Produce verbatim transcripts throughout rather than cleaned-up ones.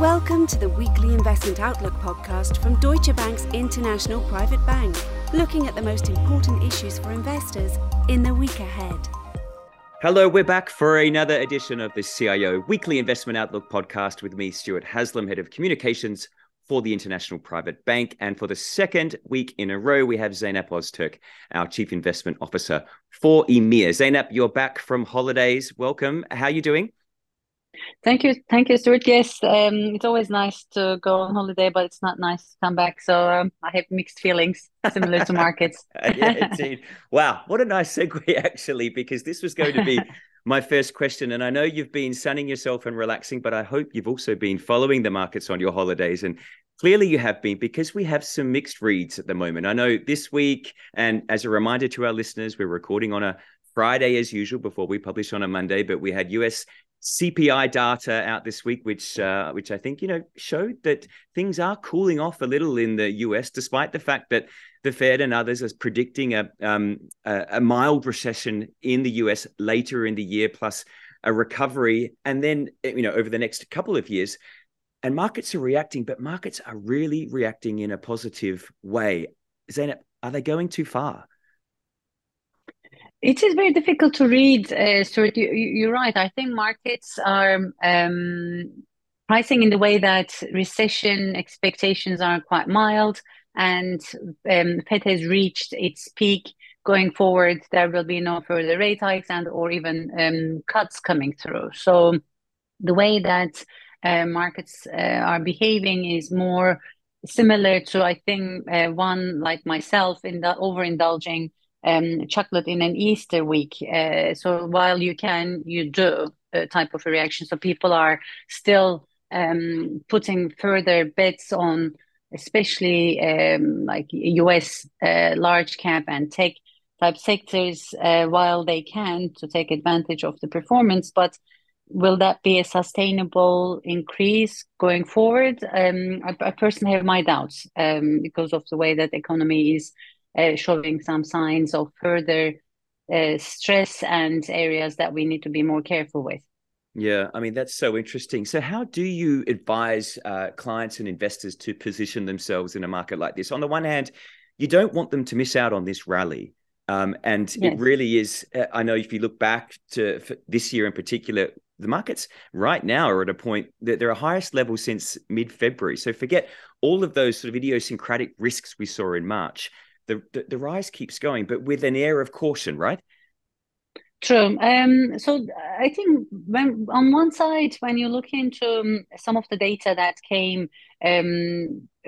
Welcome to the Weekly Investment Outlook podcast from Deutsche Bank's International Private Bank, looking at the most important issues for investors in the week ahead. Hello, we're back for another edition of the C I O Weekly Investment Outlook podcast with me, Stuart Haslam, Head of Communications for the International Private Bank. And for the second week in a row, we have Zeynep Ozturk, our Chief Investment Officer for EMEA. Zeynep, you're back from holidays. Welcome. How are you doing? Thank you. Thank you, Stuart. Yes, um, it's always nice to go on holiday, but it's not nice to come back. So um, I have mixed feelings, similar to markets. Yeah, indeed. Wow. What a nice segue, actually, because this was going to be my first question. And I know you've been sunning yourself and relaxing, but I hope you've also been following the markets on your holidays. And clearly you have been, because we have some mixed reads at the moment. I know this week, and as a reminder to our listeners, we're recording on a Friday as usual before we publish on a Monday, but we had U S C P I data out this week, which uh, which I think, you know, showed that things are cooling off a little in the U S, despite the fact that the Fed and others are predicting a, um, a, a mild recession in the U S later in the year, plus a recovery. And then, you know, over the next couple of years, and markets are reacting, but markets are really reacting in a positive way. Zeynep, are they going too far? It is very difficult to read, uh, Stuart. You, you're right. I think markets are um, pricing in the way that recession expectations are quite mild, and um, Fed has reached its peak. Going forward, there will be no further rate hikes and or even um, cuts coming through. So the way that uh, markets uh, are behaving is more similar to, I think, uh, one like myself in the overindulging Um, chocolate in an Easter week. Uh, so while you can, you do uh, type of a reaction. So people are still um, putting further bets on, especially um, like U S uh, large cap and tech type sectors uh, while they can, to take advantage of the performance. But will that be a sustainable increase going forward? Um, I, I personally have my doubts um, because of the way that the economy is Uh, showing some signs of further uh, stress and areas that we need to be more careful with. Yeah, I mean, that's so interesting. So how do you advise uh, clients and investors to position themselves in a market like this? On the one hand, you don't want them to miss out on this rally. Um, and yes. It really is, uh, I know if you look back to this year in particular, the markets right now are at a point that they're at highest level since mid-February. So forget all of those sort of idiosyncratic risks we saw in March. The, the the rise keeps going, but with an air of caution, right? True. Um, so I think when on one side, when you look into um, some of the data that came, um,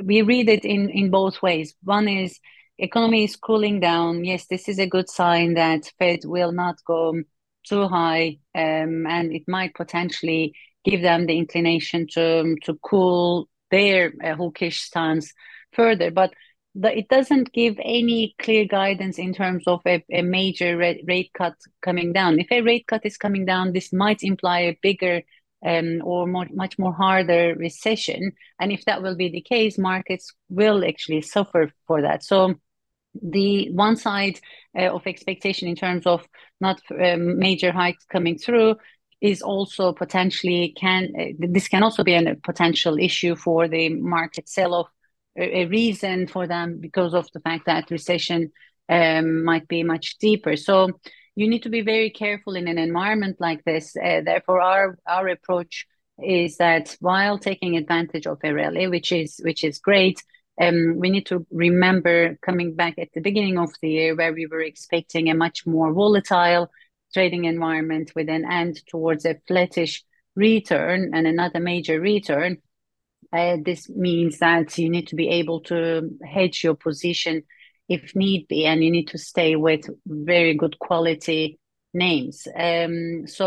we read it in, in both ways. One is economy is cooling down. Yes, this is a good sign that Fed will not go too high, um, and it might potentially give them the inclination to, to cool their uh, hawkish stance further. But it doesn't give any clear guidance in terms of a, a major rate cut coming down. If a rate cut is coming down, this might imply a bigger um, or more, much more harder recession. And if that will be the case, markets will actually suffer for that. So the one side uh, of expectation in terms of not um, major hikes coming through is also potentially can, uh, this can also be a potential issue for the market sell-off, a reason for them because of the fact that recession um, might be much deeper. So you need to be very careful in an environment like this. Uh, therefore, our our approach is that while taking advantage of a rally, which is which is great, um, we need to remember coming back at the beginning of the year where we were expecting a much more volatile trading environment with an end towards a flattish return and another major return. Uh, this means that you need to be able to hedge your position if need be, and you need to stay with very good quality names. Um, so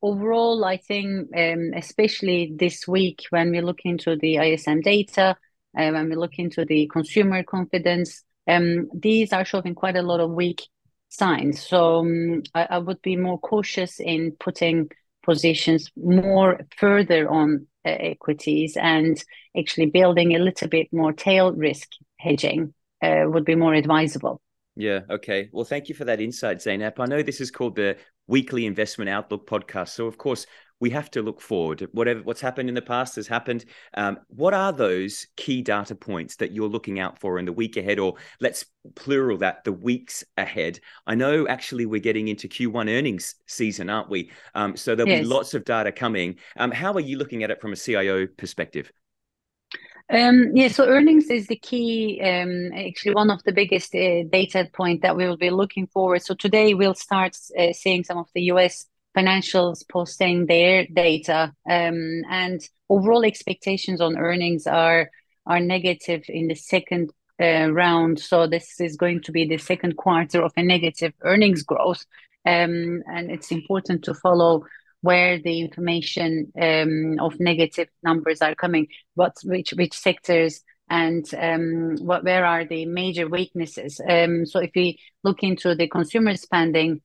overall, I think, um, especially this week, when we look into the I S M data, uh, when we look into the consumer confidence, um, these are showing quite a lot of weak signs. So um, I, I would be more cautious in putting positions more further on Uh, equities, and actually building a little bit more tail risk hedging uh, would be more advisable. Yeah, okay. Well, thank you for that insight, Zeynep. I know this is called the Weekly Investment Outlook podcast. So, of course, we have to look forward. Whatever what's happened in the past has happened. Um, what are those key data points that you're looking out for in the week ahead, or let's plural that, the weeks ahead? I know actually we're getting into Q one earnings season, aren't we? Um, so there'll yes. be lots of data coming. Um, how are you looking at it from a C I O perspective? Um, yeah, so earnings is the key, um, actually one of the biggest uh, data point that we will be looking forward. So today we'll start uh, seeing some of the U S financials posting their data, um, and overall expectations on earnings are are negative in the second uh, round. So this is going to be the second quarter of a negative earnings growth, um, and it's important to follow where the information um, of negative numbers are coming, what, which which sectors, and um, what where are the major weaknesses. Um, so if we look into the consumer spending,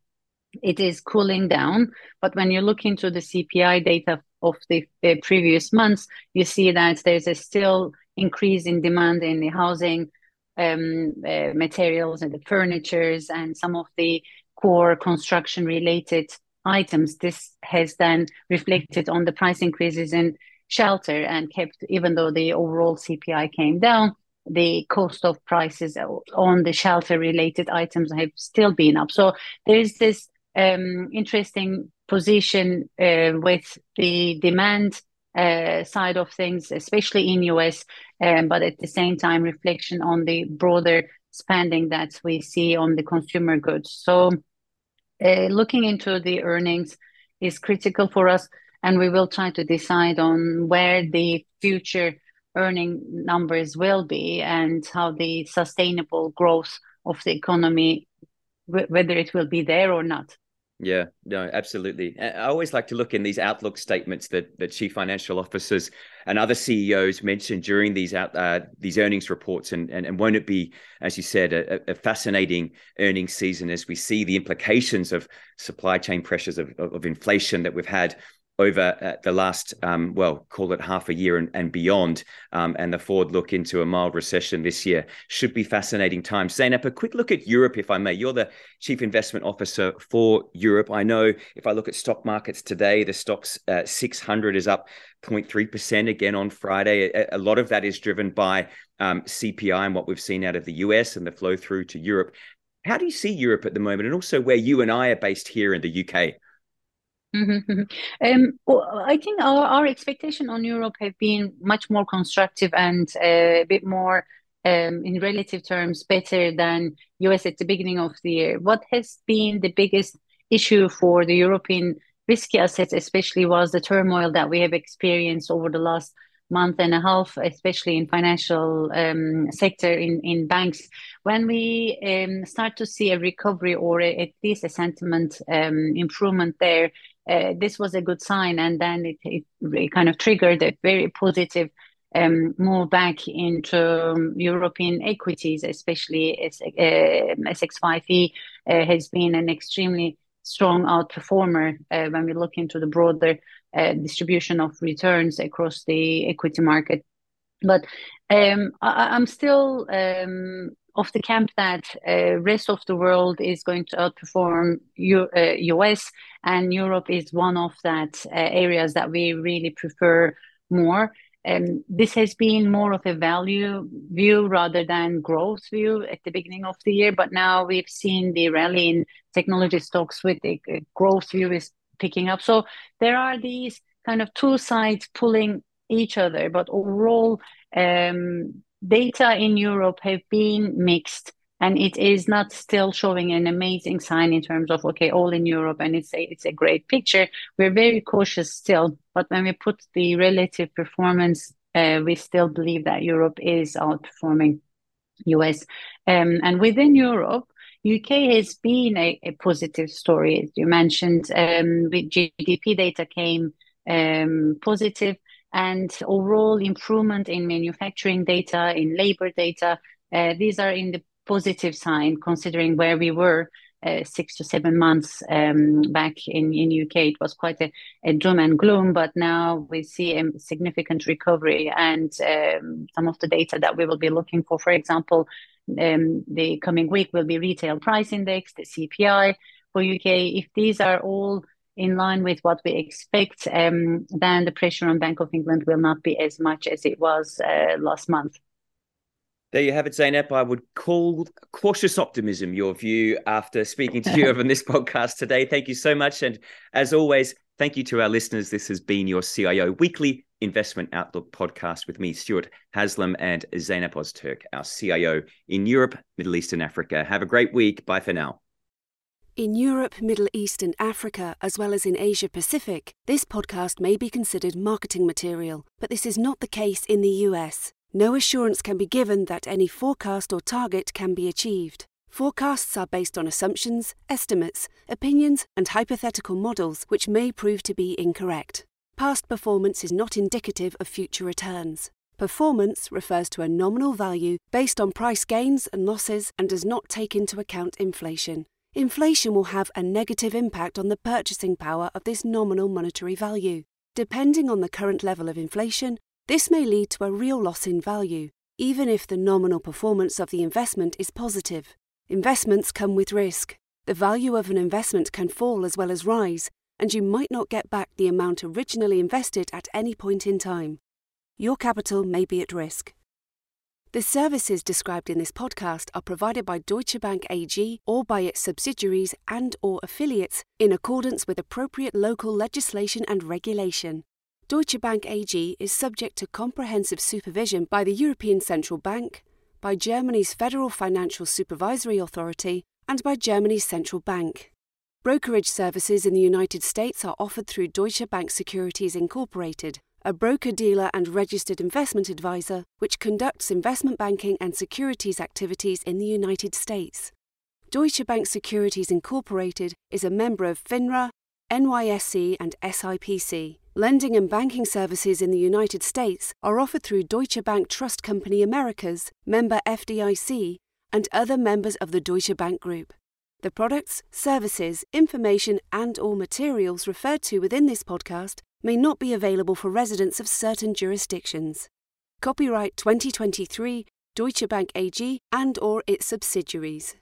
it is cooling down. But when you look into the C P I data of the, the previous months, you see that there's a still increase in demand in the housing, um, uh, materials and the furnitures and some of the core construction related items. This has then reflected on the price increases in shelter and kept, even though the overall C P I came down, the cost of prices on the shelter related items have still been up. So there is this um, interesting position uh, with the demand uh, side of things, especially in U S, um, but at the same time reflection on the broader spending that we see on the consumer goods. So Uh, looking into the earnings is critical for us, and we will try to decide on where the future earning numbers will be and how the sustainable growth of the economy, w- whether it will be there or not. Yeah, no, absolutely. I always like to look in these outlook statements that the chief financial officers and other C E Os mention during these out, uh, these earnings reports. And, and and won't it be, as you said, a, a fascinating earnings season as we see the implications of supply chain pressures, of, of, of inflation that we've had over uh, the last, um, well, call it half a year and, and beyond, um, and the forward look into a mild recession this year. Should be fascinating time. Zeynep, a quick look at Europe, if I may. You're the Chief Investment Officer for Europe. I know if I look at stock markets today, the stocks uh, six hundred is up zero point three percent again on Friday. A, a lot of that is driven by um, C P I and what we've seen out of the U S and the flow through to Europe. How do you see Europe at the moment, and also where you and I are based here in the U K? Mm-hmm. Um, well, I think our, our expectation on Europe have been much more constructive and uh, a bit more, um, in relative terms, better than U S at the beginning of the year. What has been the biggest issue for the European risky assets, especially, was the turmoil that we have experienced over the last month and a half, especially in financial um, sector, in, in banks. When we um, start to see a recovery, or a, at least a sentiment um, improvement there, Uh, this was a good sign, and then it, it kind of triggered a very positive um, move back into um, European equities, especially as, uh, S X five E uh, has been an extremely strong outperformer uh, when we look into the broader uh, distribution of returns across the equity market. But um, I, I'm still um, of the camp that uh, rest of the world is going to outperform U- uh, U S, and Europe is one of that uh, areas that we really prefer more. Um, this has been more of a value view rather than growth view at the beginning of the year, but now we've seen the rally in technology stocks with the growth view is picking up. So there are these kind of two sides pulling each other, but overall, um, data in Europe have been mixed, and it is not still showing an amazing sign in terms of, okay, all in Europe and it's a, it's a great picture. We're very cautious still, but when we put the relative performance, uh, we still believe that Europe is outperforming U S. Um, and within Europe, U K has been a, a positive story. As you mentioned, um, with G D P data came um, positive, and overall improvement in manufacturing data, in labor data. Uh, these are in the positive sign, considering where we were uh, six to seven months um, back in, in U K. It was quite a, a doom and gloom, but now we see a significant recovery, and um, some of the data that we will be looking for, for example, um, the coming week will be retail price index, the C P I for U K. If these are all in line with what we expect, um, then the pressure on Bank of England will not be as much as it was uh, last month. There you have it, Zeynep. I would call cautious optimism your view after speaking to you over on this podcast today. Thank you so much. And as always, thank you to our listeners. This has been your C I O Weekly Investment Outlook podcast with me, Stuart Haslam, and Zeynep Ozturk, our C I O in Europe, Middle East and Africa. Have a great week. Bye for now. In Europe, Middle East and Africa, as well as in Asia Pacific, this podcast may be considered marketing material, but this is not the case in the U S. No assurance can be given that any forecast or target can be achieved. Forecasts are based on assumptions, estimates, opinions, and hypothetical models which may prove to be incorrect. Past performance is not indicative of future returns. Performance refers to a nominal value based on price gains and losses and does not take into account inflation. Inflation will have a negative impact on the purchasing power of this nominal monetary value. Depending on the current level of inflation, this may lead to a real loss in value, even if the nominal performance of the investment is positive. Investments come with risk. The value of an investment can fall as well as rise, and you might not get back the amount originally invested at any point in time. Your capital may be at risk. The services described in this podcast are provided by Deutsche Bank A G or by its subsidiaries and/or affiliates in accordance with appropriate local legislation and regulation. Deutsche Bank A G is subject to comprehensive supervision by the European Central Bank, by Germany's Federal Financial Supervisory Authority, and by Germany's Central Bank. Brokerage services in the United States are offered through Deutsche Bank Securities Incorporated, a broker-dealer and registered investment advisor which conducts investment banking and securities activities in the United States. Deutsche Bank Securities Incorporated is a member of FINRA, N Y S E and S I P C. Lending and banking services in the United States are offered through Deutsche Bank Trust Company Americas, member F D I C, and other members of the Deutsche Bank Group. The products, services, information, and/or materials referred to within this podcast may not be available for residents of certain jurisdictions. Copyright twenty twenty-three, Deutsche Bank A G and/or its subsidiaries.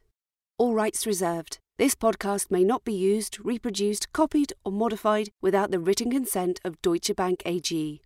All rights reserved. This podcast may not be used, reproduced, copied, or modified without the written consent of Deutsche Bank A G.